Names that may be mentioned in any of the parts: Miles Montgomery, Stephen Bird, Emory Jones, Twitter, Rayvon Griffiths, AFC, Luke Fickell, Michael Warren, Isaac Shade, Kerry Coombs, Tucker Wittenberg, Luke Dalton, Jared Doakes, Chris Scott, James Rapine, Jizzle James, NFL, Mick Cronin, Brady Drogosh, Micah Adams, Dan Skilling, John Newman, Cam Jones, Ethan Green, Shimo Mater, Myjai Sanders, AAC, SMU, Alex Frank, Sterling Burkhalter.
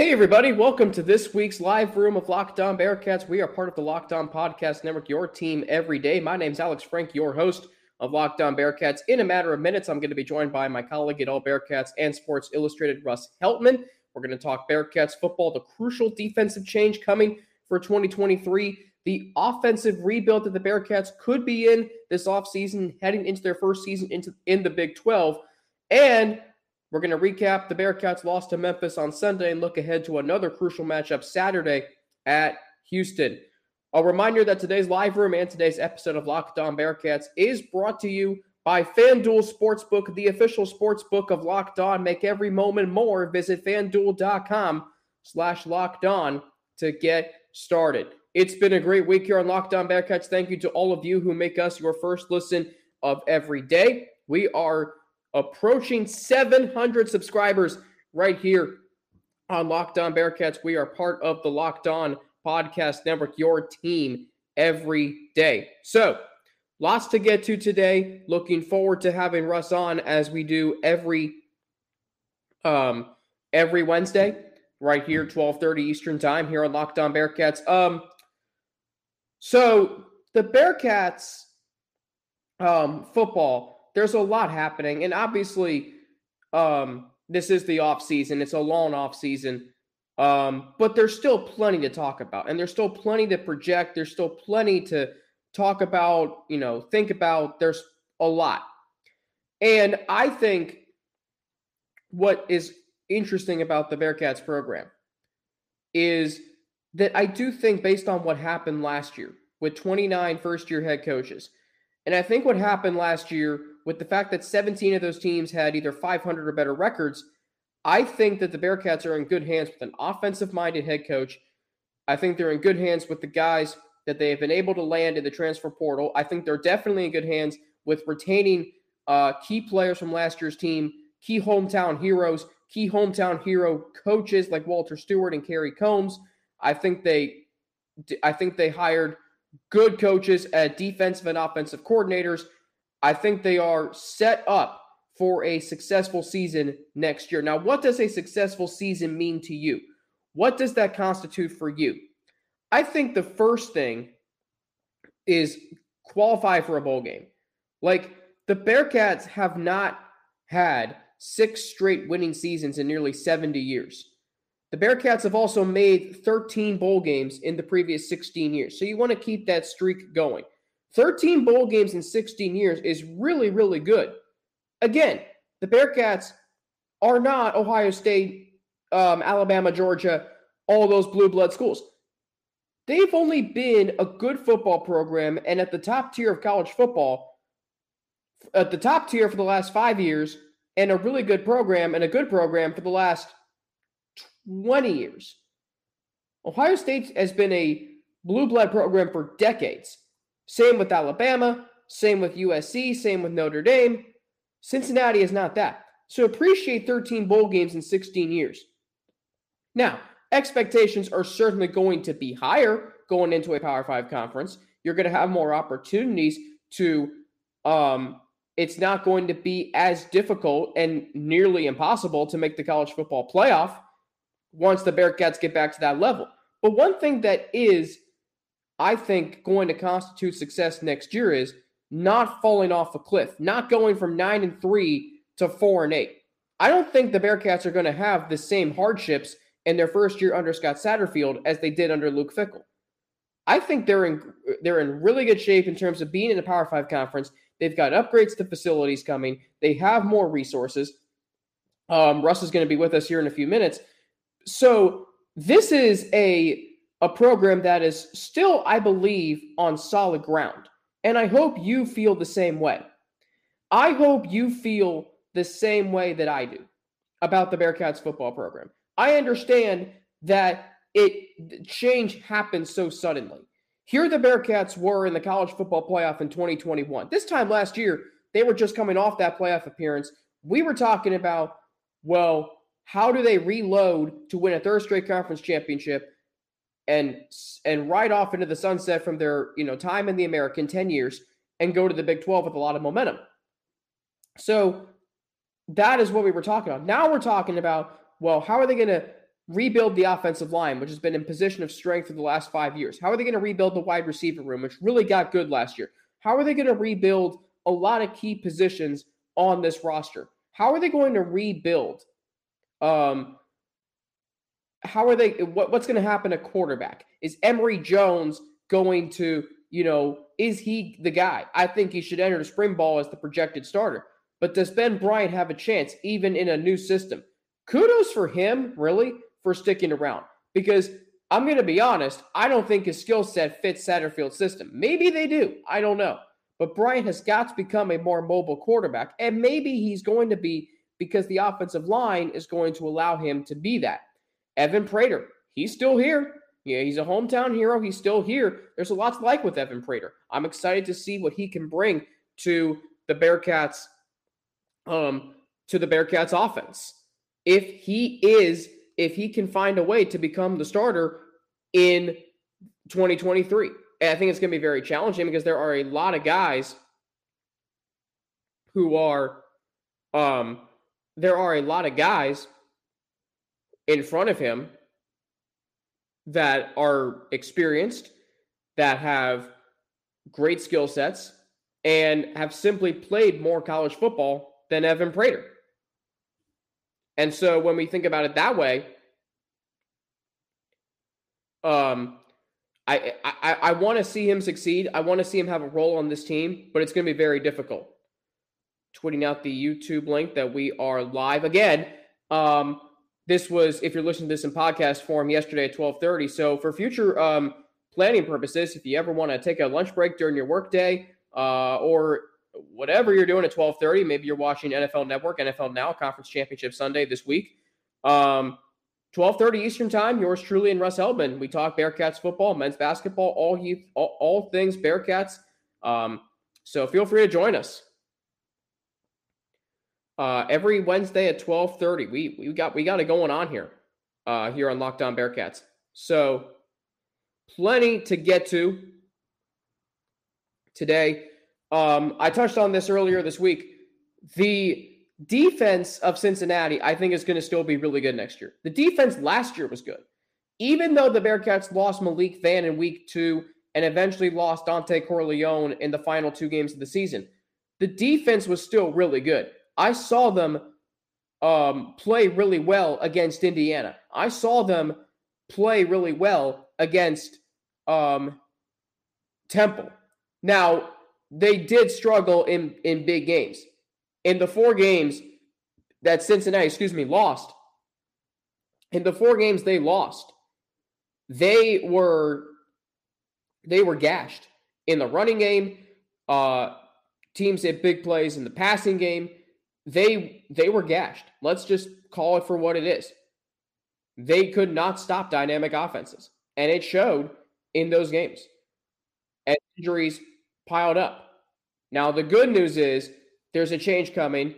Hey everybody, welcome to this week's live room of Lockdown Bearcats. We are part of the Lockdown Podcast Network, your team every day. My name's Alex Frank, your host of Lockdown Bearcats. In a matter of minutes, I'm going to be joined by my colleague at All Bearcats and Sports Illustrated, Russ Heltman. We're going to talk Bearcats football, the crucial defensive change coming for 2023, the offensive rebuild that the Bearcats could be in this offseason, heading into their first season in the Big 12, and we're going to recap the Bearcats' loss to Memphis on Sunday and look ahead to another crucial matchup Saturday at Houston. A reminder that today's live room and today's episode of Locked On Bearcats is brought to you by FanDuel Sportsbook, the official sportsbook of Locked On. Make every moment more. Visit FanDuel.com/LockedOn to get started. It's been a great week here on Locked On Bearcats. Thank you to all of you who make us your first listen of every day. We are approaching 700 subscribers right here on Locked On Bearcats. We are part of the Locked On Podcast Network, your team every day. So, lots to get to today. Looking forward to having Russ on as we do every Wednesday right here, 12:30 Eastern Time here on Locked On Bearcats. So the Bearcats football. There's a lot happening, and obviously this is the offseason. It's a long offseason, but there's still plenty to talk about, and there's still plenty to project. There's still plenty to talk about, think about. There's a lot. And I think what is interesting about the Bearcats program is that I do think, based on what happened last year with 29 first-year head coaches, and I think what happened last year with the fact that 17 of those teams had either 500 or better records, I think that the Bearcats are in good hands with an offensive-minded head coach. I think they're in good hands with the guys that they have been able to land in the transfer portal. I think they're definitely in good hands with retaining key players from last year's team, key hometown heroes, key hometown hero coaches like Walter Stewart and Kerry Coombs. I think they hired good coaches at defensive and offensive coordinators. I think they are set up for a successful season next year. Now, what does a successful season mean to you? What does that constitute for you? I think the first thing is qualify for a bowl game. Like, the Bearcats have not had 6 straight winning seasons in nearly 70 years. The Bearcats have also made 13 bowl games in the previous 16 years. So you want to keep that streak going. 13 bowl games in 16 years is really, really good. Again, the Bearcats are not Ohio State, Alabama, Georgia, all those blue blood schools. They've only been a good football program and at the top tier of college football, at the top tier for the last 5 years, and a really good program and a good program for the last 20 years. Ohio State has been a blue blood program for decades. Same with Alabama, same with USC, same with Notre Dame. Cincinnati is not that. So appreciate 13 bowl games in 16 years. Now, expectations are certainly going to be higher going into a Power 5 conference. You're going to have more opportunities to, it's not going to be as difficult and nearly impossible to make the college football playoff once the Bearcats get back to that level. But one thing that is, I think, going to constitute success next year is not falling off a cliff, not going from 9-3 to 4-8. I don't think the Bearcats are going to have the same hardships in their first year under Scott Satterfield as they did under Luke Fickell. I think they're in really good shape in terms of being in a Power 5 conference. They've got upgrades to facilities coming. They have more resources. Russ is going to be with us here in a few minutes. So this is a program that is still, I believe, on solid ground. And I hope you feel the same way. I hope you feel the same way that I do about the Bearcats football program. I understand that change happens so suddenly. Here the Bearcats were in the college football playoff in 2021. This time last year, they were just coming off that playoff appearance. We were talking about, well, how do they reload to win a third straight conference championship and ride off into the sunset from their time in the American, 10 years, and go to the Big 12 with a lot of momentum? So that is what we were talking about. Now we're talking about, well, how are they going to rebuild the offensive line, which has been in position of strength for the last 5 years? How are they going to rebuild the wide receiver room, which really got good last year? How are they going to rebuild a lot of key positions on this roster? How are they going to rebuild? What's going to happen at quarterback? Is Emory Jones going to, is he the guy? I think he should enter the spring ball as the projected starter. But does Ben Bryant have a chance, even in a new system? Kudos for him, really, for sticking around. Because I'm going to be honest, I don't think his skill set fits Satterfield's system. Maybe they do. I don't know. But Bryant has got to become a more mobile quarterback. And maybe he's going to be because the offensive line is going to allow him to be that. Evan Prater, he's still here. Yeah, he's a hometown hero. He's still here. There's a lot to like with Evan Prater. I'm excited to see what he can bring to the Bearcats offense. If he can find a way to become the starter in 2023. And I think it's going to be very challenging because there are a lot of guys who are in front of him that are experienced, that have great skill sets, and have simply played more college football than Evan Prater. And so when we think about it that way, I want to see him succeed. I want to see him have a role on this team, but it's going to be very difficult. Tweeting out the YouTube link that we are live again. This was, if you're listening to this in podcast form, yesterday at 12:30. So for future planning purposes, if you ever want to take a lunch break during your workday or whatever you're doing at 12:30, maybe you're watching NFL Network, NFL Now, Conference Championship Sunday this week. 12:30 Eastern Time, yours truly and Russ Heltman. We talk Bearcats football, men's basketball, all things Bearcats. So feel free to join us. Every Wednesday at 12:30, we got it going on here on Lockdown Bearcats. So plenty to get to today. I touched on this earlier this week. The defense of Cincinnati, I think, is going to still be really good next year. The defense last year was good, even though the Bearcats lost Malik Vann in week 2 and eventually lost Dante Corleone in the final 2 games of the season. The defense was still really good. I saw them play really well against Indiana. I saw them play really well against Temple. Now, they did struggle in big games. In the 4 games that Cincinnati, lost, they were gashed in the running game. Teams hit big plays in the passing game. They were gashed. Let's just call it for what it is. They could not stop dynamic offenses, and it showed in those games. And injuries piled up. Now, the good news is there's a change coming,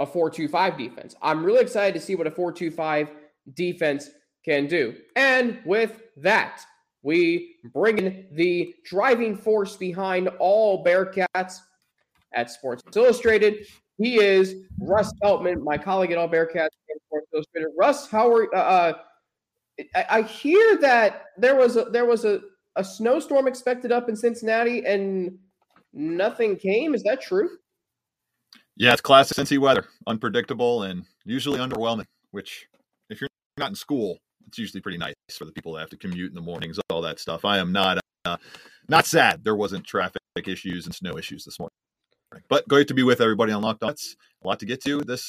a 4-2-5 defense. I'm really excited to see what a 4-2-5 defense can do. And with that, we bring in the driving force behind all Bearcats at Sports Illustrated. He is Russ Heltman, my colleague at All Bearcats and Sports Illustrated. Russ, how are I hear that there was a snowstorm expected up in Cincinnati and nothing came. Is that true? Yeah, it's classic Cincy weather, unpredictable and usually underwhelming. Which, if you're not in school, it's usually pretty nice for the people that have to commute in the mornings, all that stuff. I am not sad there wasn't traffic issues and snow issues this morning. But great to be with everybody on Locked On. It's a lot to get to this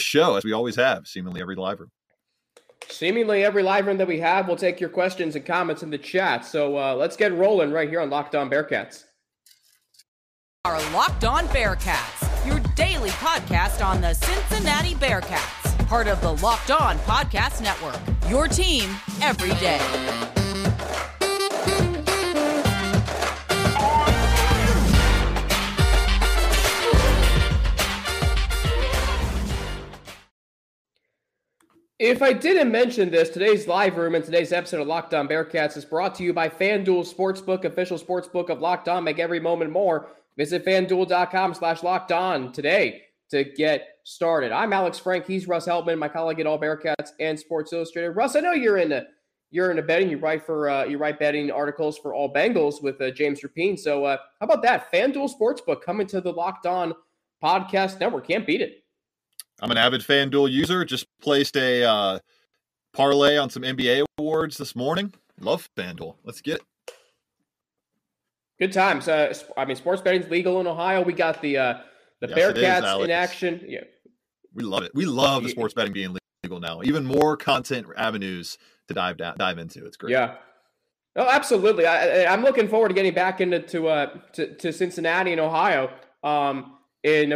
show, as we always have, seemingly every live room. Seemingly every live room that we have, we'll take your questions and comments in the chat. So let's get rolling right here on Locked On Bearcats. Our Locked On Bearcats, your daily podcast on the Cincinnati Bearcats, part of the Locked On Podcast Network, your team every day. If I didn't mention this, today's live room and today's episode of Locked On Bearcats is brought to you by FanDuel Sportsbook, official sportsbook of Locked On. Make every moment more. Visit FanDuel.com/LockedOn today to get started. I'm Alex Frank. He's Russ Heltman, my colleague at All Bearcats and Sports Illustrated. Russ, I know you're into betting. You write betting articles for All Bengals with James Rapine. So how about that? FanDuel Sportsbook coming to the Locked On Podcast Network. Can't beat it. I'm an avid FanDuel user. Just placed a parlay on some NBA awards this morning. Love FanDuel. Let's get it. Good times. Sports betting's legal in Ohio. We got the Bearcats in action. Yeah, we love it. We love the sports betting being legal now. Even more content avenues to dive into. It's great. Yeah. Oh, absolutely. I'm looking forward to getting back into Cincinnati and Ohio. In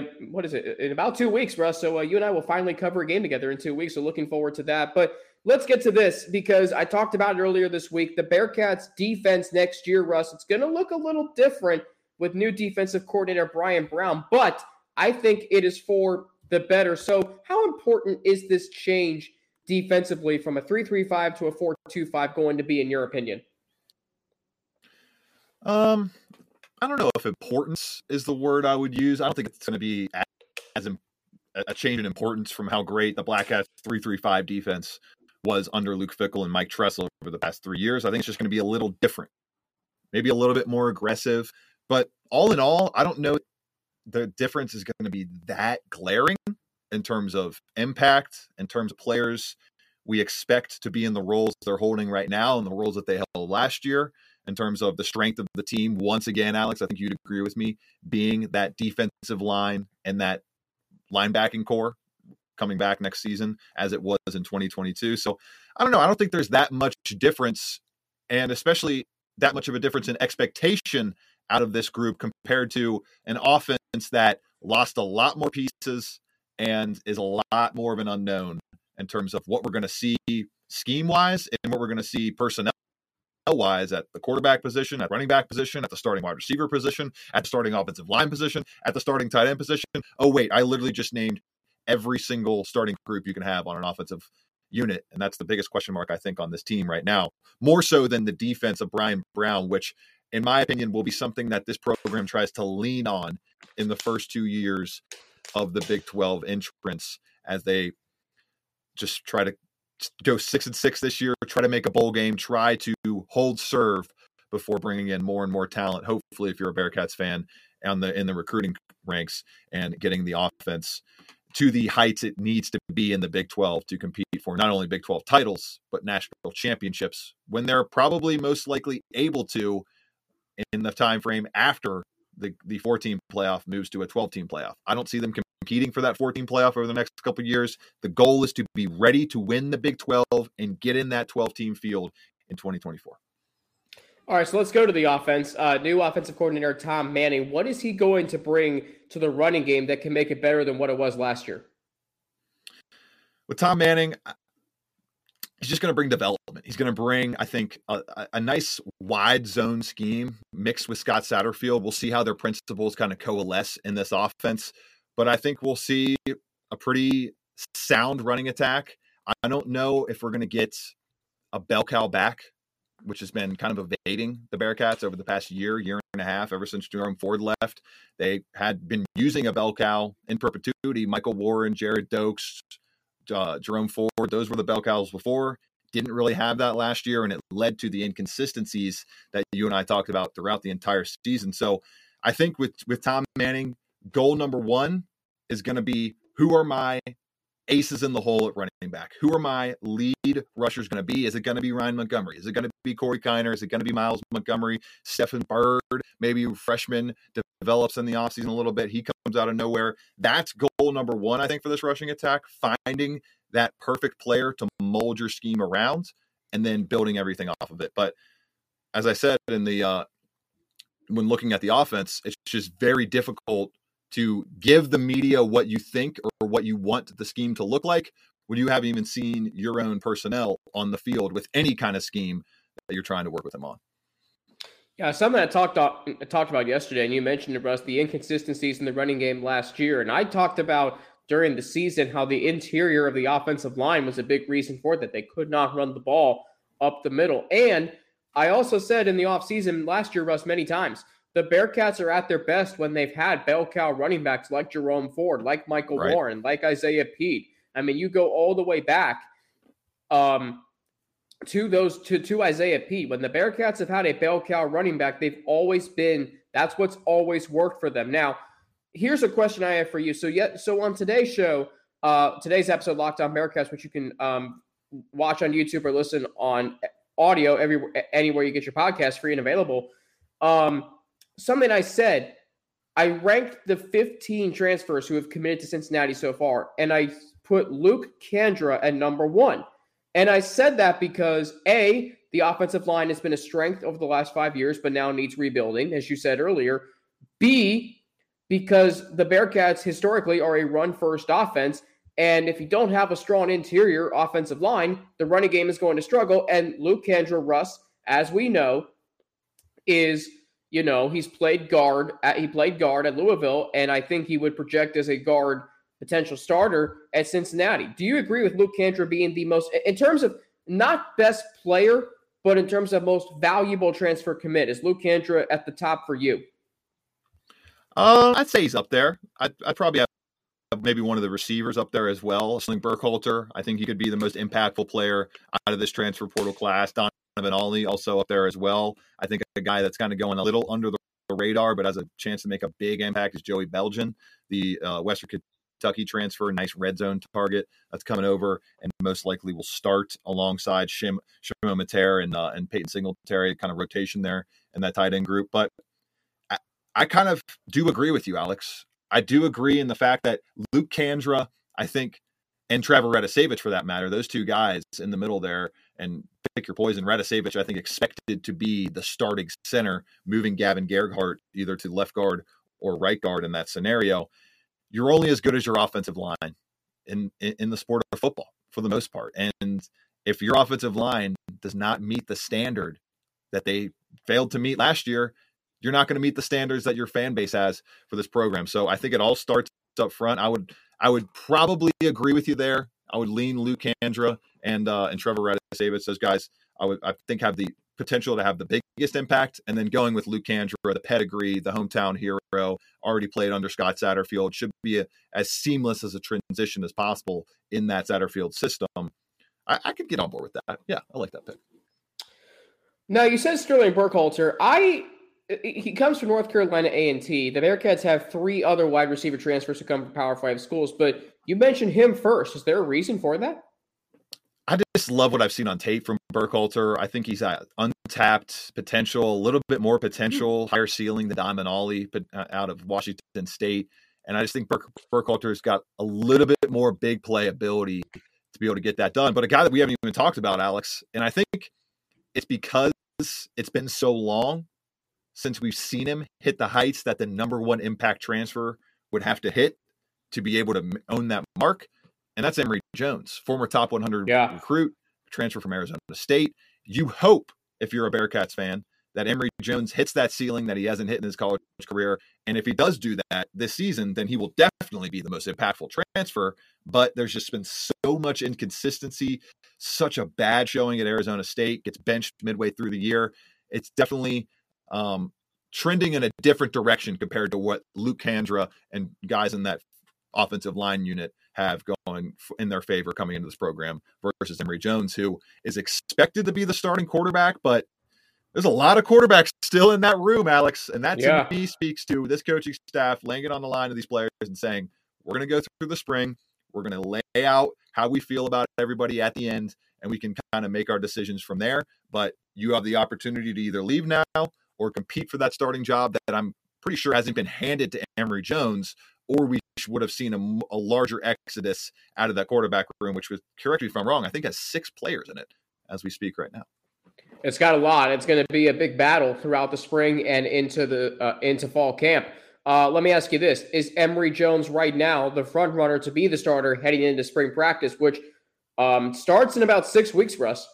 about 2 weeks, Russ. So you and I will finally cover a game together in 2 weeks. So looking forward to that. But let's get to this, because I talked about it earlier this week. The Bearcats defense next year, Russ, it's going to look a little different with new defensive coordinator Brian Brown, but I think it is for the better. So how important is this change defensively from a 3-3-5 to a 4-2-5 going to be, in your opinion? I don't know if importance is the word I would use. I don't think it's going to be as a change in importance from how great the Black Cats 3-3-5 defense was under Luke Fickell and Mike Tressel over the past 3 years. I think it's just going to be a little different, maybe a little bit more aggressive. But all in all, I don't know the difference is going to be that glaring in terms of impact, in terms of players we expect to be in the roles they're holding right now and the roles that they held last year. In terms of the strength of the team, once again, Alex, I think you'd agree with me, being that defensive line and that linebacking core coming back next season as it was in 2022. So I don't know. I don't think there's that much difference, and especially that much of a difference in expectation out of this group compared to an offense that lost a lot more pieces and is a lot more of an unknown in terms of what we're going to see scheme-wise and what we're going to see personnel-wise at the quarterback position, at running back position, at the starting wide receiver position, at the starting offensive line position, at the starting tight end position. Oh, wait, I literally just named every single starting group you can have on an offensive unit, and that's the biggest question mark, I think, on this team right now, more so than the defense of Brian Brown, which, in my opinion, will be something that this program tries to lean on in the first 2 years of the Big 12 entrance as they just try to go 6-6 this year, try to make a bowl game, try to hold serve before bringing in more and more talent, hopefully, if you're a Bearcats fan, in the recruiting ranks and getting the offense to the heights it needs to be in the Big 12 to compete for not only Big 12 titles, but national championships when they're probably most likely able to in the time frame after the 4-team playoff moves to a 12-team playoff. I don't see them competing for that 4-team playoff over the next couple of years. The goal is to be ready to win the Big 12 and get in that 12-team field in 2024. All right, so let's go to the offense. New offensive coordinator Tom Manning, what is he going to bring to the running game that can make it better than what it was last year? With Tom Manning, he's just going to bring development. He's going to bring, I think, a nice wide zone scheme mixed with Scott Satterfield. We'll see how their principles kind of coalesce in this offense, but I think we'll see a pretty sound running attack. I don't know if we're going to get a bell cow back, which has been kind of evading the Bearcats over the past year and a half, ever since Jerome Ford left. They had been using a bell cow in perpetuity. Michael Warren, Jared Doakes, Jerome Ford, those were the bell cows before. Didn't really have that last year, and it led to the inconsistencies that you and I talked about throughout the entire season. So I think with Tom Manning, goal number one is going to be, who are my aces in the hole at running back? Who are my lead rushers going to be? Is it going to be Ryan Montgomery? Is it going to be Corey Kiner? Is it going to be Miles Montgomery? Stephen Bird, maybe freshman develops in the offseason a little bit. He comes out of nowhere. That's goal number one, I think, for this rushing attack, finding that perfect player to mold your scheme around and then building everything off of it. But as I said, in the when looking at the offense, it's just very difficult to give the media what you think or what you want the scheme to look like when you haven't even seen your own personnel on the field with any kind of scheme that you're trying to work with them on. Yeah, something I talked about yesterday, and you mentioned it, Russ, the inconsistencies in the running game last year. And I talked about during the season how the interior of the offensive line was a big reason for it, that they could not run the ball up the middle. And I also said in the offseason last year, Russ, many times, the Bearcats are at their best when they've had bell cow running backs like Jerome Ford, like Michael Warren, like Isaiah Peet. I mean, you go all the way back to Isaiah Peet. When the Bearcats have had a bell cow running back, they've always been, that's what's always worked for them. Now, here's a question I have for you. So on today's show, today's episode, Lockdown Bearcats, which you can watch on YouTube or listen on audio anywhere you get your podcast, free and available. Something I said, I ranked the 15 transfers who have committed to Cincinnati so far, and I put Luke Kandra at number one. And I said that because, A, the offensive line has been a strength over the last 5 years, but now needs rebuilding, as you said earlier. B, because the Bearcats historically are a run-first offense, and if you don't have a strong interior offensive line, the running game is going to struggle. And Luke Kandra, Russ, as we know, is, you know, he's played guard. He played guard at Louisville, and I think he would project as a guard potential starter at Cincinnati. Do you agree with Luke Kandra being the most, in terms of not best player, but in terms of most valuable transfer commit? Is Luke Kandra at the top for you? I'd say he's up there. I'd probably have maybe one of the receivers up there as well. Sterling Burkhalter, I think he could be the most impactful player out of this transfer portal class. Donovan Ollie also up there as well. I think a guy that's kind of going a little under the radar, but has a chance to make a big impact is Joey Belgian, the Western Kentucky transfer, nice red zone target that's coming over and most likely will start alongside Shimo Mater and Peyton Singletary, kind of rotation there in that tight end group. But I kind of do agree with you, Alex. I do agree in the fact that Luke Kandra, I think, and Trevor Radicevic, for that matter, those two guys in the middle there, and pick your poison. Radicevic, I think, expected to be the starting center, moving Gavin Gerhardt either to left guard or right guard in that scenario. You're only as good as your offensive line in the sport of football for the most part. And if your offensive line does not meet the standard that they failed to meet last year, you're not going to meet the standards that your fan base has for this program. So I think it all starts up front. I would probably agree with you there. I would lean Luke Kandra and Trevor Radicevic. Those guys, I think, have the potential to have the biggest impact. And then going with Luke Kandra, the pedigree, the hometown hero, already played under Scott Satterfield, should be as seamless as a transition as possible in that Satterfield system. I could get on board with that. Yeah, I like that pick. Now, you said Sterling Burkhalter. He comes from North Carolina A&T. The Bearcats have three other wide receiver transfers who come from Power 5 schools, but you mentioned him first. Is there a reason for that? I just love what I've seen on tape from Burkhalter. I think he's untapped potential, a little bit more potential, higher ceiling than Donovan Ollie out of Washington State. And I just think Burkhalter's got a little bit more big play ability to be able to get that done. But a guy that we haven't even talked about, Alex, and I think it's because it's been so long since we've seen him hit the heights that the number one impact transfer would have to hit to be able to own that mark. And that's Emory Jones, former top 100 recruit, transfer from Arizona State. You hope, if you're a Bearcats fan, that Emory Jones hits that ceiling that he hasn't hit in his college career. And if he does do that this season, then he will definitely be the most impactful transfer. But there's just been so much inconsistency, such a bad showing at Arizona State, gets benched midway through the year. It's definitely trending in a different direction compared to what Luke Kandra and guys in that offensive line unit have going in their favor coming into this program versus Emory Jones, who is expected to be the starting quarterback, but there's a lot of quarterbacks still in that room, Alex. And that to me speaks to this coaching staff laying it on the line to these players and saying, we're going to go through the spring. We're going to lay out how we feel about everybody at the end, and we can kind of make our decisions from there. But you have the opportunity to either leave now or compete for that starting job that I'm pretty sure hasn't been handed to Emory Jones, or we would have seen a larger exodus out of that quarterback room, which was, correct me if I'm wrong, I think has 6 players in it as we speak right now. It's got a lot. It's going to be a big battle throughout the spring and into the into fall camp. Let me ask you this. Is Emory Jones right now the front runner to be the starter heading into spring practice, which starts in about 6 weeks for us?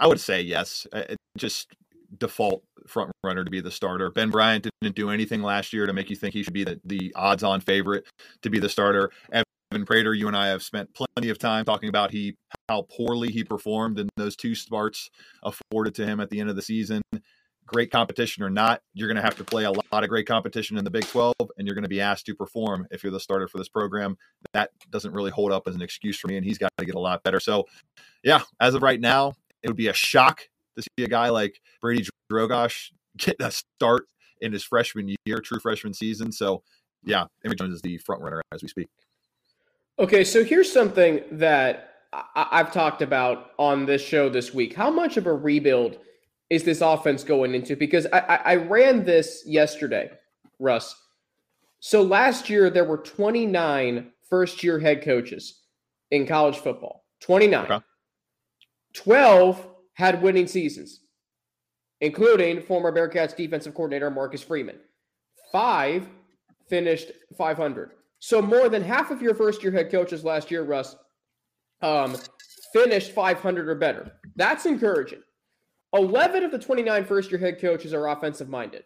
I would say yes. It just default front runner to be the starter. Ben Bryant didn't do anything last year to make you think he should be the odds-on favorite to be the starter. Evan Prater, you and I have spent plenty of time talking about how poorly he performed in those 2 starts afforded to him at the end of the season. great competition or not, you're going to have to play a lot of great competition in the Big 12, and you're going to be asked to perform if you're the starter for this program. That doesn't really hold up as an excuse for me, and he's got to get a lot better. So, yeah, as of right now, it would be a shock to see a guy like Brady Drogosh get a start in his freshman year, true freshman season. So, yeah, Emory Jones is the front runner as we speak. Okay, so here's something that I've talked about on this show this week. How much of a rebuild is this offense going into? Because I ran this yesterday, Russ. So last year, there were 29 first-year head coaches in college football. 29. Okay. 12 had winning seasons, including former Bearcats defensive coordinator Marcus Freeman. 5 finished 500. So more than half of your first-year head coaches last year, Russ, finished 500 or better. That's encouraging. 11 of the 29 first-year head coaches are offensive-minded.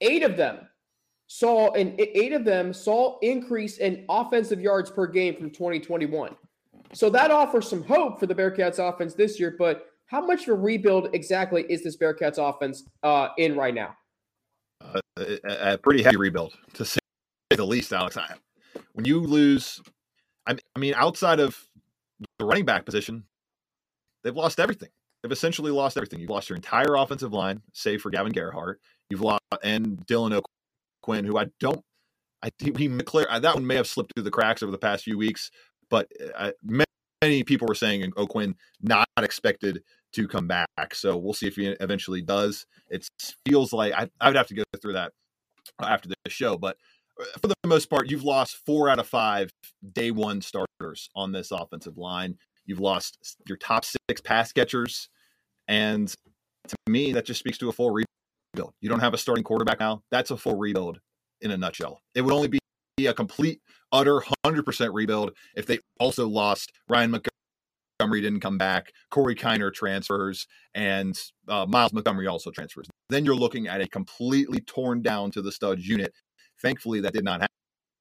8 of them saw increase in offensive yards per game from 2021. So that offers some hope for the Bearcats offense this year, but how much of a rebuild exactly is this Bearcats offense in right now? A pretty heavy rebuild, to say the least, Alex. When you lose, I mean, outside of the running back position, they've lost everything. They've essentially lost everything. You've lost your entire offensive line, save for Gavin Gerhardt. You've lost and Dylan O'Quinn, who that one may have slipped through the cracks over the past few weeks, but many people were saying O'Quinn not expected to come back. So we'll see if he eventually does. It feels like I would have to go through that after the show, but for the most part, you've lost 4 out of 5 day one starters on this offensive line. You've lost your top 6 pass catchers. And to me, that just speaks to a full rebuild. You don't have a starting quarterback now. That's a full rebuild in a nutshell. It would only be a complete, utter 100% rebuild if they also lost Ryan Montgomery didn't come back, Corey Kiner transfers, and Miles Montgomery also transfers. Then you're looking at a completely torn down to the studs unit. Thankfully, that did not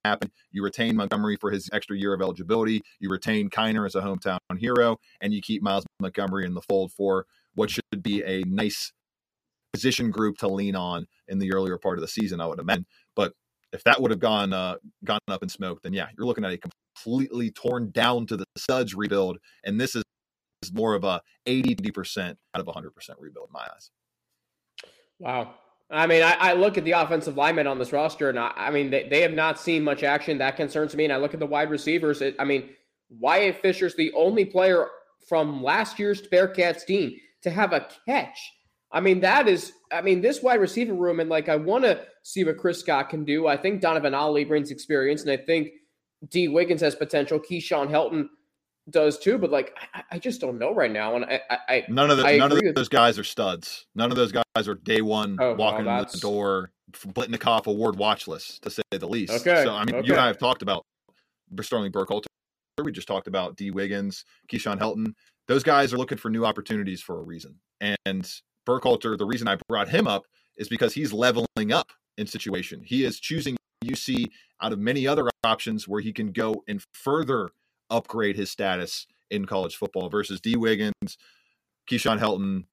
happen. You retain Montgomery for his extra year of eligibility. You retain Kiner as a hometown hero, and you keep Miles Montgomery in the fold for what should be a nice position group to lean on in the earlier part of the season, I would imagine. But if that would have gone up in smoke, then yeah, you're looking at a completely torn down to the studs rebuild, and this is more of a 80% out of 100% rebuild in my eyes. Wow. I mean, I look at the offensive linemen on this roster, and they have not seen much action. That concerns me. And I look at the wide receivers. Wyatt Fisher's the only player from last year's Bearcats team to have a catch. This wide receiver room, and I want to see what Chris Scott can do. I think Donovan Ollie brings experience, and I think D Wiggins has potential. Keyshawn Helton does too, but I just don't know right now. And none of those guys are studs. None of those guys are day one walking in the door, Blitnikoff award watch list, to say the least. Okay. So you and I have talked about Sterling Burkhalter. We just talked about D Wiggins, Keyshawn Helton. Those guys are looking for new opportunities for a reason. And Burkhalter, the reason I brought him up is because he's leveling up in situation. He is choosing UC out of many other options where he can go and further upgrade his status in college football versus D Wiggins, Keyshawn Helton,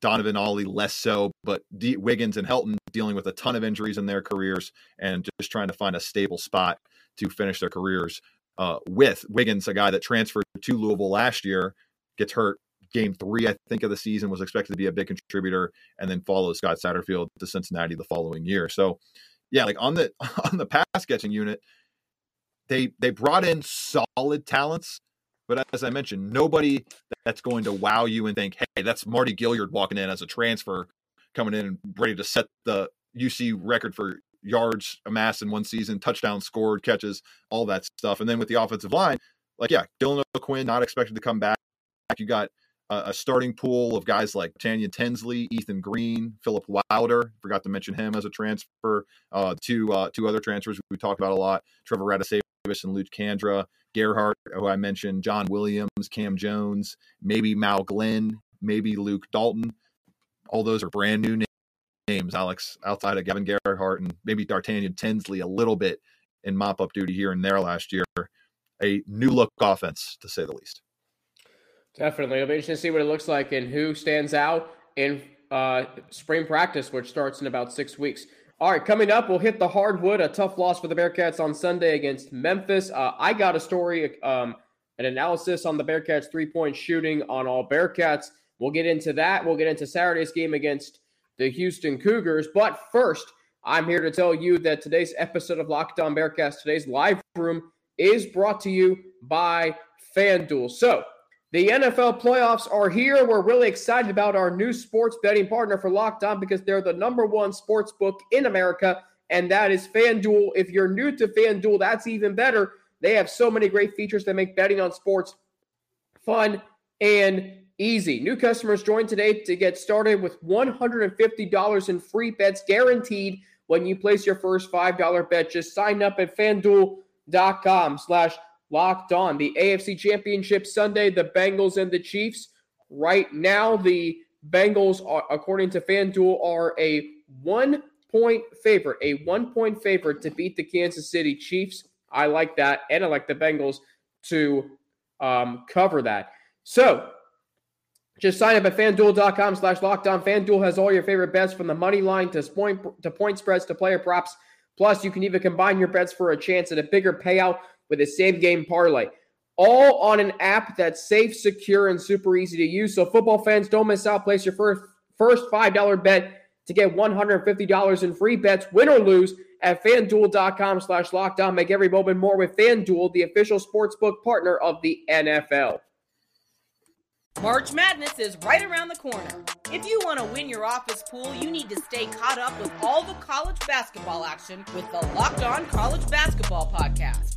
Donovan Ollie less so, but D Wiggins and Helton dealing with a ton of injuries in their careers and just trying to find a stable spot to finish their careers with. Wiggins, a guy that transferred to Louisville last year, gets hurt game 3, I think, of the season, was expected to be a big contributor, and then follows Scott Satterfield to Cincinnati the following year. So yeah, on the pass catching unit, They brought in solid talents, but as I mentioned, nobody that's going to wow you and think, hey, that's Marty Gilliard walking in as a transfer, coming in and ready to set the UC record for yards amassed in one season, touchdowns scored, catches, all that stuff. And then with the offensive line, Dylan O'Quinn not expected to come back. You got a starting pool of guys like Tanya Tinsley, Ethan Green, Philip Wilder. Forgot to mention him as a transfer. Two other transfers we talked about a lot, Trevor Radicevic and Luke Kandra, Gerhardt, who I mentioned, John Williams, Cam Jones, maybe Mal Glenn, maybe Luke Dalton. All those are brand new names, Alex, outside of Gavin Gerhardt and maybe D'Artagnan Tinsley a little bit in mop-up duty here and there last year. A new-look offense, to say the least. Definitely. It'll be interesting to see what it looks like and who stands out in spring practice, which starts in about 6 weeks. All right, coming up, we'll hit the hardwood, a tough loss for the Bearcats on Sunday against Memphis. I got a story, an analysis on the Bearcats' three-point shooting on All Bearcats. We'll get into that. We'll get into Saturday's game against the Houston Cougars. But first, I'm here to tell you that today's episode of Lockdown Bearcats, today's live room, is brought to you by FanDuel. So, the NFL playoffs are here. We're really excited about our new sports betting partner for Lockdown because they're the number one sports book in America, and that is FanDuel. If you're new to FanDuel, that's even better. They have so many great features that make betting on sports fun and easy. New customers join today to get started with $150 in free bets guaranteed when you place your first $5 bet. Just sign up at FanDuel.com/Locked On. The AFC Championship Sunday, the Bengals and the Chiefs. Right now, the Bengals, according to FanDuel, are a 1-point favorite. A 1-point favorite to beat the Kansas City Chiefs. I like that, and I like the Bengals to cover that. So, just sign up at FanDuel.com/Locked On. FanDuel has all your favorite bets from the money line to point spreads to player props. Plus, you can even combine your bets for a chance at a bigger payout with a same-game parlay, all on an app that's safe, secure, and super easy to use. So football fans, don't miss out. Place your first $5 bet to get $150 in free bets, win or lose, at FanDuel.com/Lockdown. Make every moment more with FanDuel, the official sportsbook partner of the NFL. March Madness is right around the corner. If you want to win your office pool, you need to stay caught up with all the college basketball action with the Locked On College Basketball Podcast.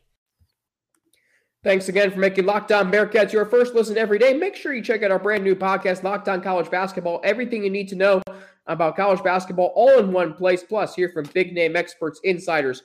Thanks again for making Locked On Bearcats your first listen every day. Make sure you check out our brand new podcast, Locked On College Basketball. Everything you need to know about college basketball all in one place. Plus, hear from big-name experts, insiders,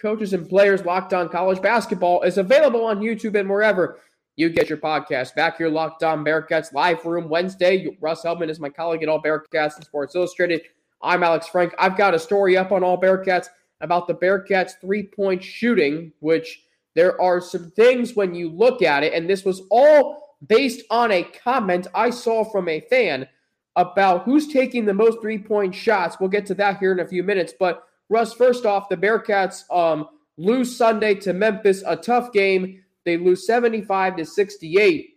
coaches, and players. Locked On College Basketball is available on YouTube and wherever you get your podcast. Back here, Locked On Bearcats live room Wednesday. Russ Heltman is my colleague at All Bearcats and Sports Illustrated. I'm Alex Frank. I've got a story up on All Bearcats about the Bearcats three-point shooting, which there are some things when you look at it, and this was all based on a comment I saw from a fan about who's taking the most three-point shots. We'll get to that here in a few minutes. But, Russ, first off, the Bearcats lose Sunday to Memphis, a tough game. They lose 75-68.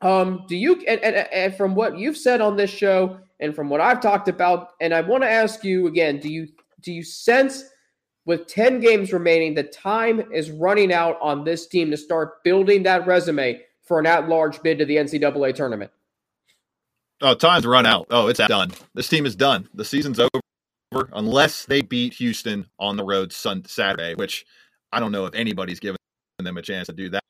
Do you and from what you've said on this show and from what I've talked about, and I want to ask you again, do you sense with 10 games remaining, the time is running out on this team to start building that resume for an at-large bid to the NCAA tournament? Oh, time's run out. Oh, it's done. This team is done. The season's over unless they beat Houston on the road Saturday, which I don't know if anybody's given them a chance to do that,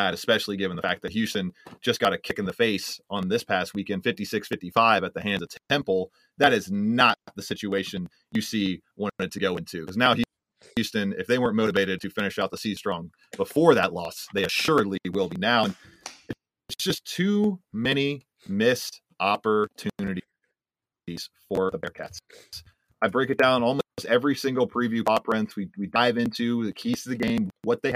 especially given the fact that Houston just got a kick in the face on this past weekend, 56-55 at the hands of Temple. That is not the situation UC wanted to go into, because now Houston, if they weren't motivated to finish out the season strong before that loss, they assuredly will be now. And it's just too many missed opportunities for the Bearcats. I break it down almost every single preview pop runs. We dive into the keys to the game, what they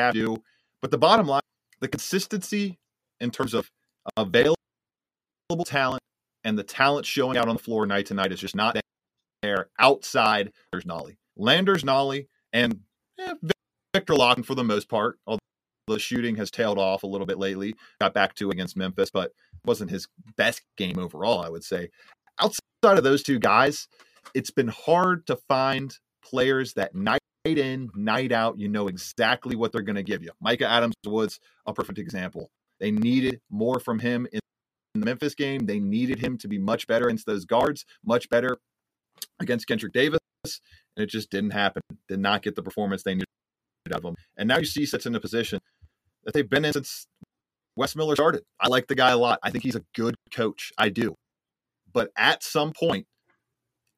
have to do. But the bottom line, the consistency in terms of available talent and the talent showing out on the floor night to night is just not there outside. There's Nolley. Landers Nolley and Viktor Lakhin for the most part, although the shooting has tailed off a little bit lately. Got back to against Memphis, but wasn't his best game overall, I would say. Outside of those two guys, it's been hard to find players that night in, night out, you know exactly what they're going to give you. Micah Adams was a perfect example. They needed more from him in the Memphis game. They needed him to be much better against those guards, much better against Kendrick Davis. And it just didn't happen. Did not get the performance they needed out of him. And now you see sets in a position that they've been in since Wes Miller started. I like the guy a lot. I think he's a good coach. I do. But at some point,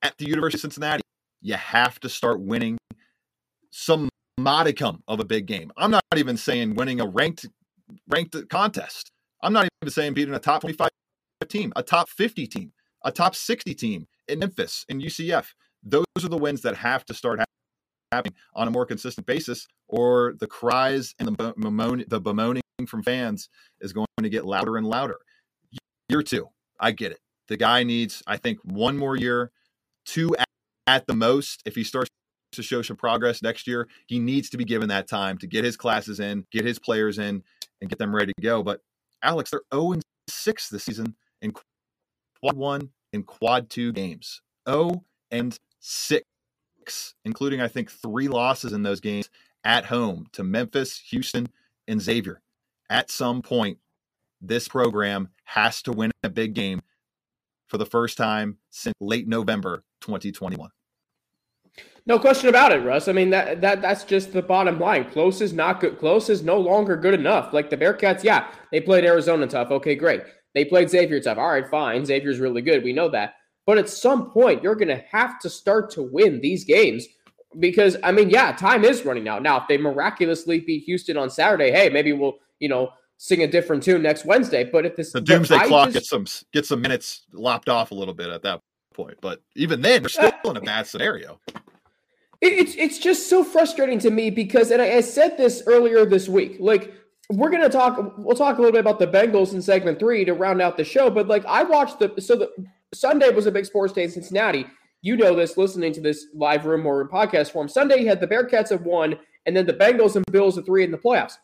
at the University of Cincinnati, You have to start winning some modicum of a big game. I'm not even saying winning a ranked contest. I'm not even saying beating a top 25 team, a top 50 team, a top 60 team in Memphis, in UCF. Those are the wins that have to start happening on a more consistent basis, or the cries and the bemoaning from fans is going to get louder and louder. Year two, I get it. The guy needs, I think, one more year, two at the most. If he starts to show some progress next year, he needs to be given that time to get his classes in, get his players in, and get them ready to go. But Alex, they're 0-6 this season in quad one and quad two games. 0-6, including, I think, 3 losses in those games at home to Memphis, Houston, and Xavier. At some point, this program has to win a big game for the first time since late November 2021. No question about it, Russ. I mean, that's just the bottom line. Close is not good. Close is no longer good enough. Like the Bearcats, yeah, they played Arizona tough. Okay, great. They played Xavier tough. All right, fine. Xavier's really good. We know that. But at some point, you're going to have to start to win these games because, I mean, yeah, time is running out. Now, if they miraculously beat Houston on Saturday, hey, maybe we'll, sing a different tune next Wednesday. But if this the doomsday clock gets some minutes lopped off a little bit at that point, but even then, we're still in a bad scenario. It's just so frustrating to me because, and I said this earlier this week, like we'll talk a little bit about the Bengals in segment 3 to round out the show. But like I watched the Sunday was a big sports day in Cincinnati. You know this, listening to this live room or podcast form. Sunday you had the Bearcats at 1 and then the Bengals and Bills at 3 in the playoffs.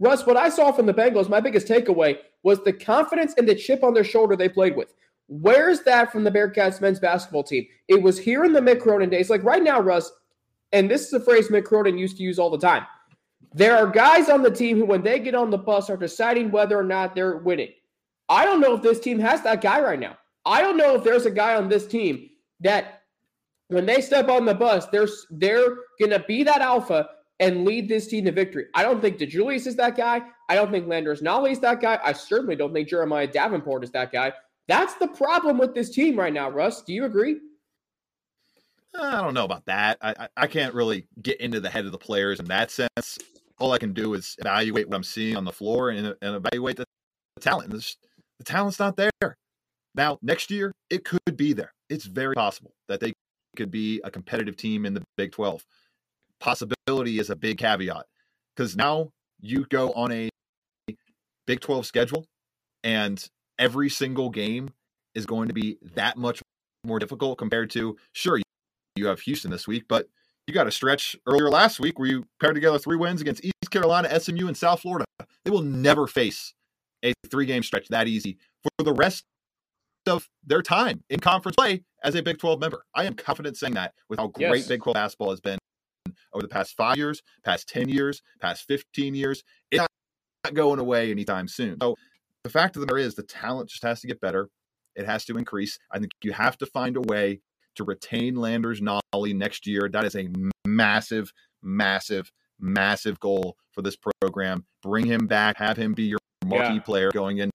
Russ, what I saw from the Bengals, my biggest takeaway was the confidence and the chip on their shoulder they played with. Where's that from the Bearcats men's basketball team? It was here in the Mick Cronin days. Like right now, Russ, and this is a phrase Mick Cronin used to use all the time. There are guys on the team who, when they get on the bus, are deciding whether or not they're winning. I don't know if this team has that guy right now. I don't know if there's a guy on this team that when they step on the bus, they're going to be that alpha and lead this team to victory. I don't think DeJulius is that guy. I don't think Landers Nolley is that guy. I certainly don't think Jeremiah Davenport is that guy. That's the problem with this team right now, Russ. Do you agree? I don't know about that. I can't really get into the head of the players in that sense. All I can do is evaluate what I'm seeing on the floor and evaluate the talent. The talent's not there. Now, next year, it could be there. It's very possible that they could be a competitive team in the Big 12. Possibility is a big caveat because now you go on a Big 12 schedule and every single game is going to be that much more difficult compared to, sure, you have Houston this week, but you got a stretch earlier last week where you paired together 3 wins against East Carolina, SMU, and South Florida. They will never face a 3-game stretch that easy for the rest of their time in conference play as a Big 12 member. I am confident saying that with how great Big 12 basketball has been over the past 5 years, past 10 years, past 15 years. It's not going away anytime soon. So the fact of the matter is the talent just has to get better. It has to increase. I think you have to find a way to retain Landers Nolley next year. That is a massive, massive, massive goal for this program. Bring him back, have him be your marquee player going into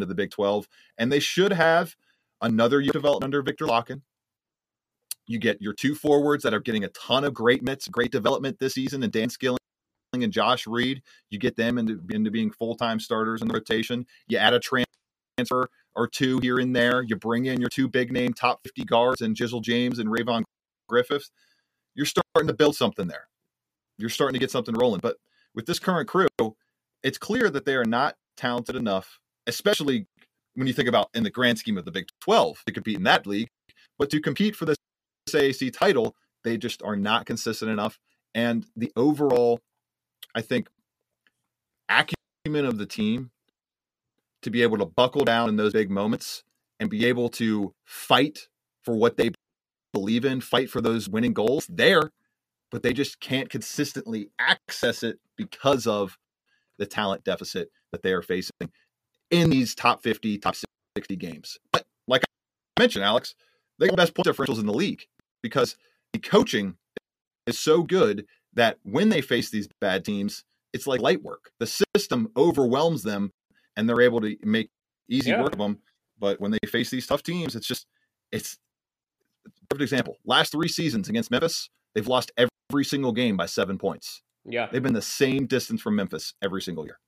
the Big 12. And they should have another year developed under Viktor Lakhin. You get your 2 forwards that are getting a ton of great minutes, great development this season, and Dan Skilling and Josh Reed. You get them into being full-time starters in the rotation. You add a transfer or 2 here and there. You bring in your 2 big-name top 50 guards and Jizzle James and Rayvon Griffiths. You're starting to build something there. You're starting to get something rolling. But with this current crew, it's clear that they are not talented enough, especially when you think about in the grand scheme of the Big 12 to compete in that league. But to compete for this AAC title, they just are not consistent enough. And the overall, I think, acumen of the team to be able to buckle down in those big moments and be able to fight for what they believe in, fight for those winning goals there, but they just can't consistently access it because of the talent deficit that they are facing in these top 50, top 60 games. But like I mentioned, Alex, they got the best point differentials in the league because the coaching is so good that when they face these bad teams, it's like light work. The system overwhelms them and they're able to make easy work of them. But when they face these tough teams, it's just, it's perfect example. Last three seasons against Memphis, they've lost every single game by 7 points. Yeah. They've been the same distance from Memphis every single year.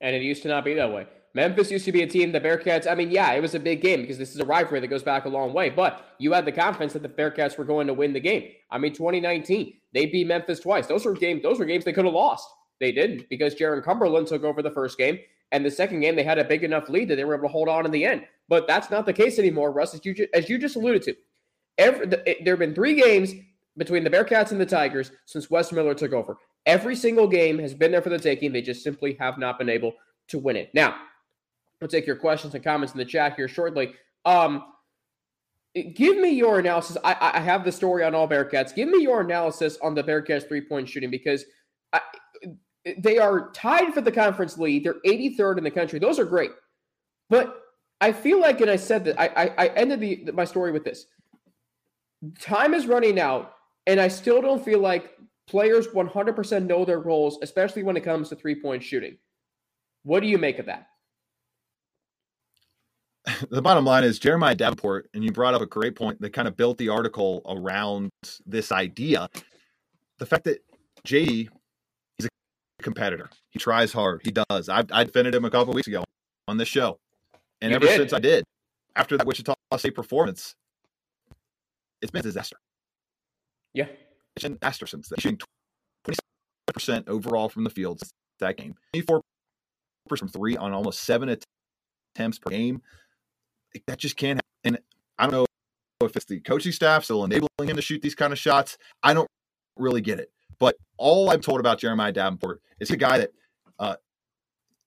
And it used to not be that way. Memphis used to be a team, the Bearcats, I mean, yeah, it was a big game because this is a rivalry that goes back a long way, but you had the confidence that the Bearcats were going to win the game. I mean, 2019, they beat Memphis twice. Those were games they could have lost. They didn't because Jaron Cumberland took over the first game, and the second game they had a big enough lead that they were able to hold on in the end. But that's not the case anymore, Russ, as you just alluded to. There have been three games between the Bearcats and the Tigers since Wes Miller took over. Every single game has been there for the taking. They just simply have not been able to win it. Now, we'll take your questions and comments in the chat here shortly. Give me your analysis. I have the story on All Bearcats. Give me your analysis on the Bearcats three-point shooting because they are tied for the conference lead. They're 83rd in the country. Those are great. But I feel like, and I said that, I ended my story with this. Time is running out, and I still don't feel like players 100% know their roles, especially when it comes to three-point shooting. What do you make of that? The bottom line is Jeremiah Davenport, and you brought up a great point, that kind of built the article around this idea. The fact that JD is a competitor. He tries hard. He does. I defended him a couple weeks ago on this show. And you ever did. Since I did, after that Wichita State performance, it's been a disaster. Yeah. It's been a disaster since then. Shooting 27% overall from the field that game. 24% from three on almost 7 attempts per game. That just can't happen. And I don't know if it's the coaching staff still enabling him to shoot these kind of shots. I don't really get it. But all I'm told about Jeremiah Davenport is a guy that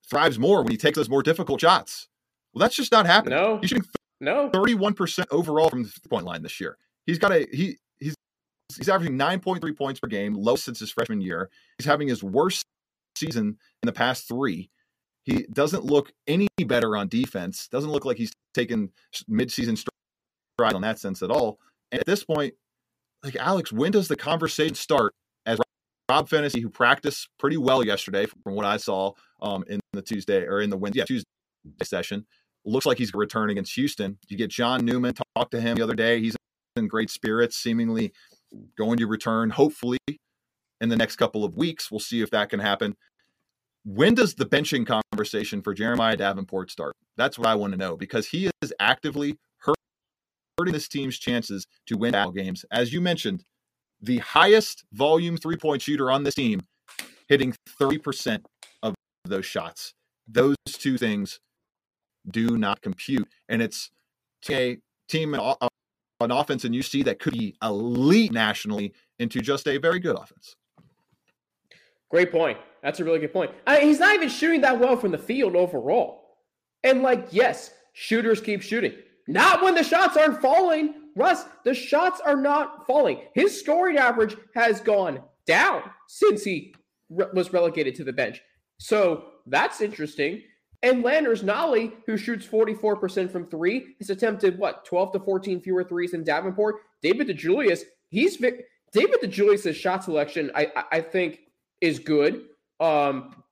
thrives more when he takes those more difficult shots. Well, that's just not happening. No. He's shooting 31% overall from the point line this year. He's averaging 9.3 points per game, lowest since his freshman year. He's having his worst season in the past three. He doesn't look any better on defense. Doesn't look like he's taken midseason stride on that sense at all. And at this point, like, Alex, when does the conversation start? As Rob Fennessy, who practiced pretty well yesterday, from what I saw in the Tuesday session, looks like he's returning against Houston. You get John Newman, talked to him the other day. He's in great spirits, seemingly going to return, hopefully, in the next couple of weeks. We'll see if that can happen. When does the benching conversation for Jeremiah Davenport start? That's what I want to know, because he is actively hurting this team's chances to win ball games. As you mentioned, the highest volume three-point shooter on this team, hitting 30% of those shots. Those two things do not compute. And it's a team on offense in UC that could be elite nationally into just a very good offense. Great point. That's a really good point. He's not even shooting that well from the field overall. And, like, yes, shooters keep shooting. Not when the shots aren't falling. Russ, the shots are not falling. His scoring average has gone down since he was relegated to the bench. So that's interesting. And Landers Nolley, who shoots 44% from three, has attempted, 12 to 14 fewer threes than Davenport. David DeJulius, David DeJulius' shot selection, I think, is good.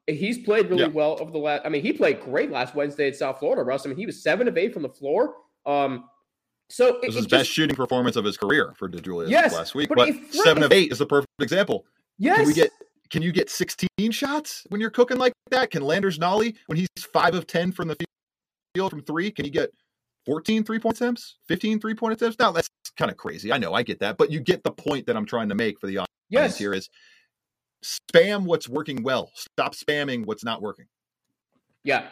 He's played really well over the last. I mean, he played great last Wednesday at South Florida, Russ. I mean, he was 7 of 8 from the floor. So it was his best shooting performance of his career for DeJulius last week. But 7 of 8 is the perfect example. Yes. Can you get 16 shots when you're cooking like that? Can Landers Nolley, when he's 5 of 10 from the field from three, can you get 14 3-point attempts, 15 3-point attempts? Now, that's kind of crazy. I know, I get that. But you get the point that I'm trying to make for the audience here is spam what's working well. Stop spamming what's not working. Yeah.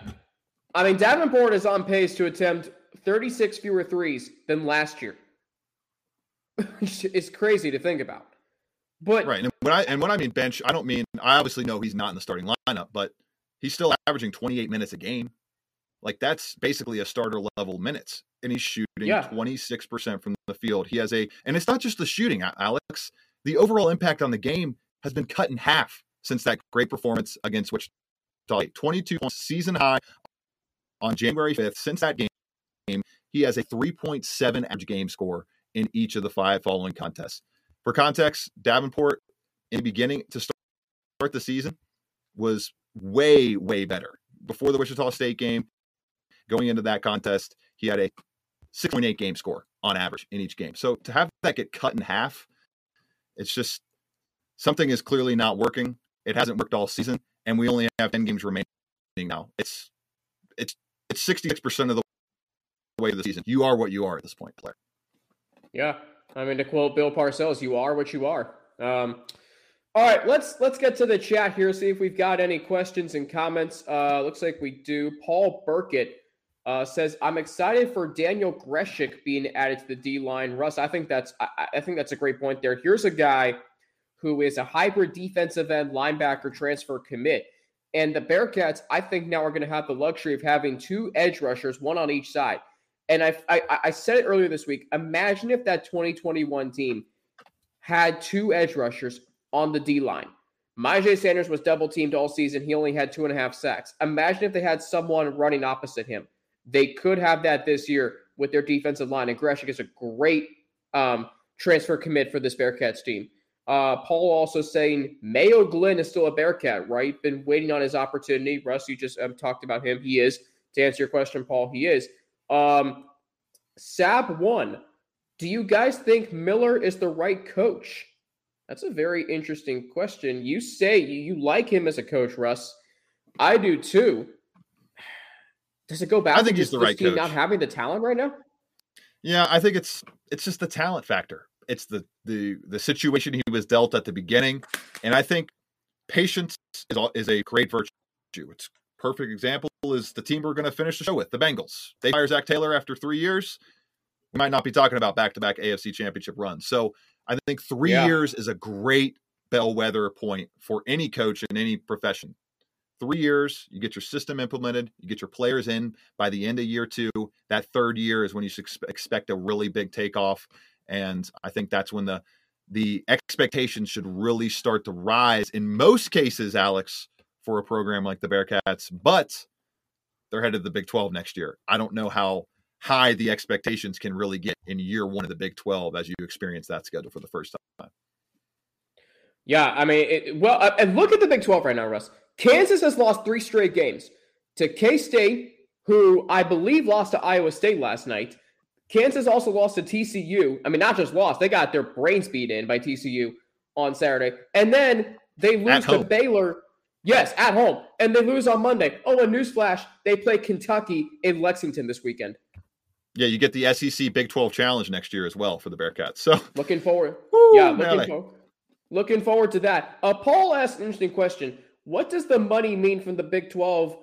I mean, Davenport is on pace to attempt 36 fewer threes than last year. It's crazy to think about. But right. And when I mean bench, I don't mean, I obviously know he's not in the starting lineup, but he's still averaging 28 minutes a game. Like, that's basically a starter level minutes. And he's shooting 26% from the field. He has and it's not just the shooting, Alex. The overall impact on the game has been cut in half since that great performance against Wichita State. 22 points, season high on January 5th. Since that game, he has a 3.7 average game score in each of the 5 following contests. For context, Davenport, in the beginning to start the season, was way, way better. Before the Wichita State game, going into that contest, he had a 6.8 game score on average in each game. So to have that get cut in half, it's just something is clearly not working. It hasn't worked all season, and we only have 10 games remaining now. It's 66% of the way of the season. You are what you are at this point, player. Yeah. I mean, to quote Bill Parcells, you are what you are. All right, let's get to the chat here, see if we've got any questions and comments. Looks like we do. Paul Burkett says, I'm excited for Daniel Greshik being added to the D-line. Russ, I think that's a great point there. Here's a guy who is a hybrid defensive end linebacker transfer commit. And the Bearcats, I think, now are going to have the luxury of having two edge rushers, one on each side. And I said it earlier this week, imagine if that 2021 team had two edge rushers on the D-line. Myjai Sanders was double-teamed all season. He only had 2.5 sacks. Imagine if they had someone running opposite him. They could have that this year with their defensive line. And Greshik is a great transfer commit for this Bearcats team. Paul also saying, Mayo Glenn is still a Bearcat, right? Been waiting on his opportunity. Russ, you just talked about him. He is. To answer your question, Paul, he is. Sab1, do you guys think Miller is the right coach? That's a very interesting question. You say you like him as a coach, Russ. I do too. Does it go back? I think he's the right coach. Not having the talent right now. Yeah, I think it's just the talent factor. It's the situation he was dealt at the beginning, and I think patience is a great virtue. It's a perfect example is the team we're going to finish the show with, the Bengals. They fire Zach Taylor after 3 years. We might not be talking about back-to-back AFC Championship runs. So I think three years is a great bellwether point for any coach in any profession. 3 years, you get your system implemented, you get your players in by the end of year two. That third year is when you should expect a really big takeoff. And I think that's when the expectations should really start to rise in most cases, Alex, for a program like the Bearcats. But they're headed to the Big 12 next year. I don't know how high the expectations can really get in year one of the Big 12 as you experience that schedule for the first time. Yeah, I mean, and look at the Big 12 right now, Russ. Kansas has lost 3 straight games to K-State, who I believe lost to Iowa State last night. Kansas also lost to TCU. I mean, not just lost, they got their brains beat in by TCU on Saturday. And then they lose to Baylor. Yes, at home. And they lose on Monday. Oh, and newsflash, they play Kentucky in Lexington this weekend. Yeah, you get the SEC Big 12 Challenge next year as well for the Bearcats. So looking forward. Woo, yeah, looking forward to that. Paul asked an interesting question. What does the money mean from the Big 12?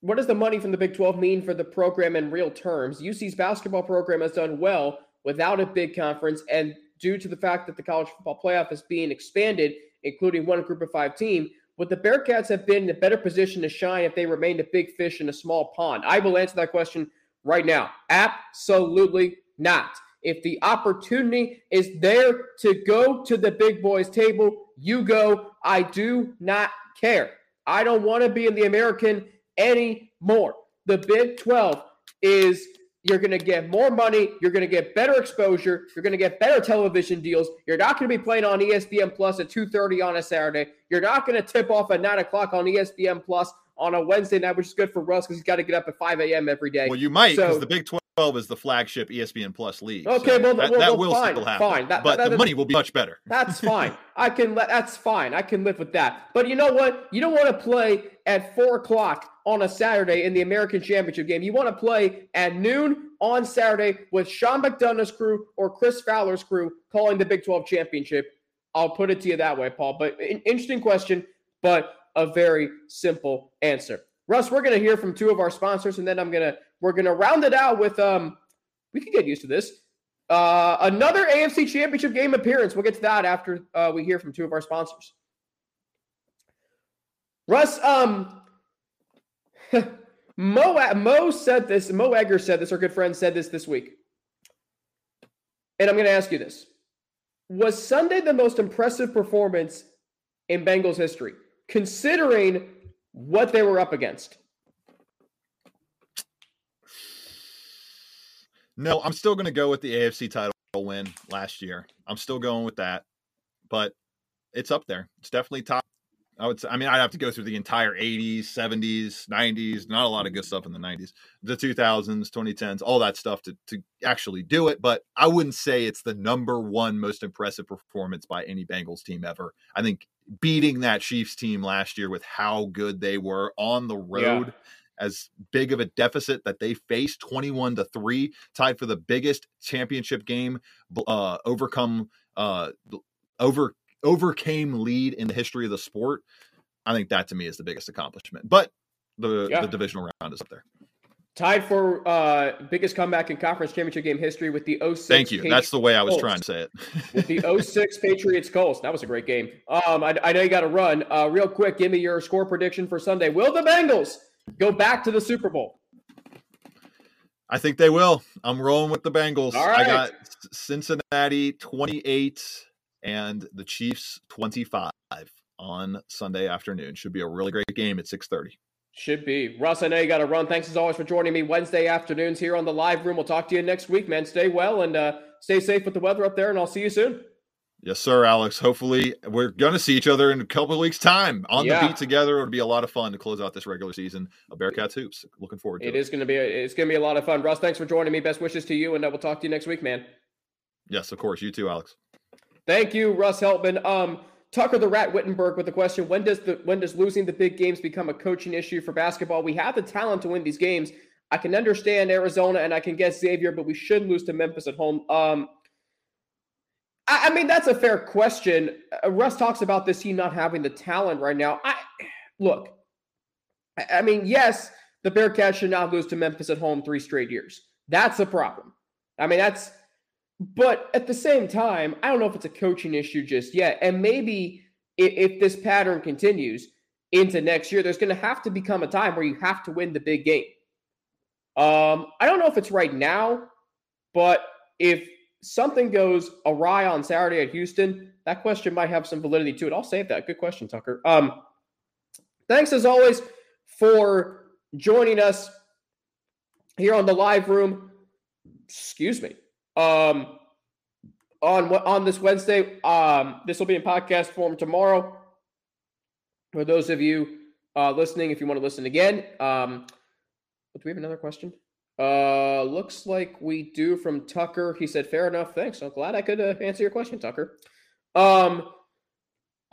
What does the money from the Big 12 mean for the program in real terms? UC's basketball program has done well without a big conference, and due to the fact that the college football playoff is being expanded, including one group of 5 team, would the Bearcats have been in a better position to shine if they remained a big fish in a small pond? I will answer that question right now. Absolutely not. If the opportunity is there to go to the big boys' table, you go. I do not care. I don't want to be in the American anymore. The Big 12 is you're going to get more money. You're going to get better exposure. You're going to get better television deals. You're not going to be playing on ESPN Plus at 2:30 on a Saturday. You're not going to tip off at 9 o'clock on ESPN Plus on a Wednesday night, which is good for Russ because he's got to get up at 5 a.m. every day. Well, you might, because the Big 12 is the flagship ESPN Plus league. Okay, so that will still happen. Fine. But the money will be much better. That's fine. That's fine. I can live with that. But you know what? You don't want to play at 4 o'clock on a Saturday in the American Championship game. You want to play at noon on Saturday with Sean McDonough's crew or Chris Fowler's crew calling the Big 12 Championship. I'll put it to you that way, Paul. But an interesting question, but a very simple answer. Russ, we're going to hear from 2 of our sponsors, and then we're going to round it out with we can get used to this. Another AFC Championship game appearance. We'll get to that after we hear from 2 of our sponsors. Russ, Mo Egger said this, our good friend said this week. And I'm going to ask you this. Was Sunday the most impressive performance in Bengals history, considering what they were up against? No, I'm still going to go with the AFC title win last year. I'm still going with that, but it's up there. It's definitely top I would say, I mean, I'd have to go through the entire 80s, 70s, 90s, not a lot of good stuff in the 90s, the 2000s, 2010s, all that stuff to actually do it. But I wouldn't say it's the number one most impressive performance by any Bengals team ever. I think beating that Chiefs team last year with how good they were on the road, as big of a deficit that they faced, 21-3, tied for the biggest championship game, overcame lead in the history of the sport. I think that to me is the biggest accomplishment, but the divisional round is up there. Tied for biggest comeback in conference championship game history with the 06. Thank you. That's the way I was trying to say it. With the 06 Patriots Colts. That was a great game. I know you got to run. Real quick, give me your score prediction for Sunday. Will the Bengals go back to the Super Bowl? I think they will. I'm rolling with the Bengals. All right. I got Cincinnati 28 and the Chiefs 25 on Sunday afternoon. Should be a really great game at 6:30. Should be. Russ, I know you got to run. Thanks as always for joining me Wednesday afternoons here on the Live Room. We'll talk to you next week, man. Stay well and stay safe with the weather up there, and I'll see you soon. Yes, sir, Alex. Hopefully we're going to see each other in a couple of weeks' time on the beat together. It'll be a lot of fun to close out this regular season of Bearcats Hoops. Looking forward to it. It's going to be a lot of fun. Russ, thanks for joining me. Best wishes to you, and we'll talk to you next week, man. Yes, of course. You too, Alex. Thank you, Russ Heltman. Tucker the Rat Wittenberg with the question, when does losing the big games become a coaching issue for basketball? We have the talent to win these games. I can understand Arizona and I can guess Xavier, but we should lose to Memphis at home. I mean, that's a fair question. Russ talks about this team not having the talent right now. I mean, yes, the Bearcats should not lose to Memphis at home 3 straight years. That's a problem. I mean, but at the same time, I don't know if it's a coaching issue just yet. And maybe if this pattern continues into next year, there's going to have to become a time where you have to win the big game. I don't know if it's right now, but if something goes awry on Saturday at Houston, that question might have some validity to it. I'll save that. Good question, Tucker. Thanks as always for joining us here on the Live Room. Excuse me. On this Wednesday, this will be in podcast form tomorrow. For those of you listening, if you want to listen again, do we have another question? Looks like we do, from Tucker. He said, fair enough. Thanks. I'm glad I could answer your question, Tucker.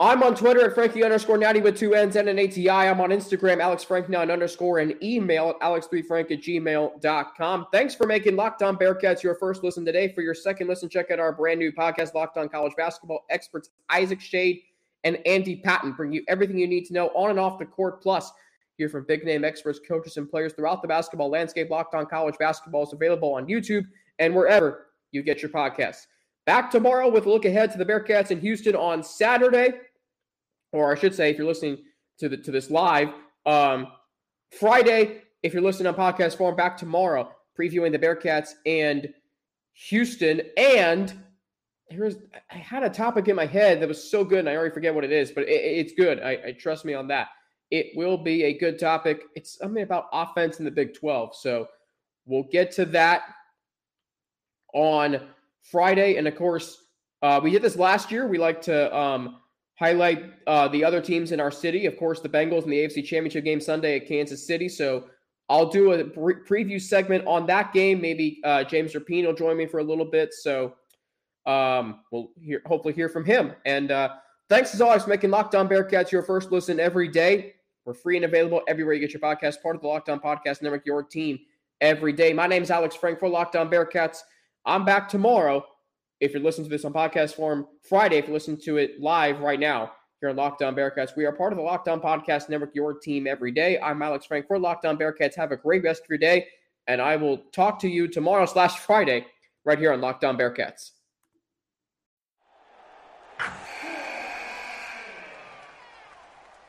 I'm on Twitter at Frankie_Natty with 2 N's and an ATI. I'm on Instagram, @AlexFrank9_ and email at alex3frank@gmail.com. Thanks for making Locked On Bearcats your first listen today. For your second listen, check out our brand new podcast, Locked On College Basketball. Experts Isaac Shade and Andy Patton bring you everything you need to know on and off the court. Plus, hear from big-name experts, coaches, and players throughout the basketball landscape. Locked On College Basketball is available on YouTube and wherever you get your podcasts. Back tomorrow with a look ahead to the Bearcats in Houston on Saturday. Or I should say, if you're listening to this live, Friday, if you're listening on podcast form, back tomorrow, previewing the Bearcats and Houston. And I had a topic in my head that was so good, and I already forget what it is, but it's good. I trust me on that. It will be a good topic. It's something about offense in the Big 12. So we'll get to that on Friday. And of course, we did this last year. We like to highlight the other teams in our city. Of course, the Bengals in the AFC Championship game Sunday at Kansas City. So I'll do a preview segment on that game. Maybe James Rapine will join me for a little bit. So we'll hopefully hear from him. And thanks as always for making Locked On Bearcats your first listen every day. We're free and available everywhere you get your podcast. Part of the Locked On Podcast Network, your team every day. My name is Alex Frank for Locked On Bearcats. I'm back tomorrow. If you're listening to this on podcast form, Friday, if you listen to it live right now here on Locked On Bearcats, we are part of the Locked On Podcast Network, your team every day. I'm Alex Frank for Locked On Bearcats. Have a great rest of your day, and I will talk to you tomorrow /Friday right here on Locked On Bearcats.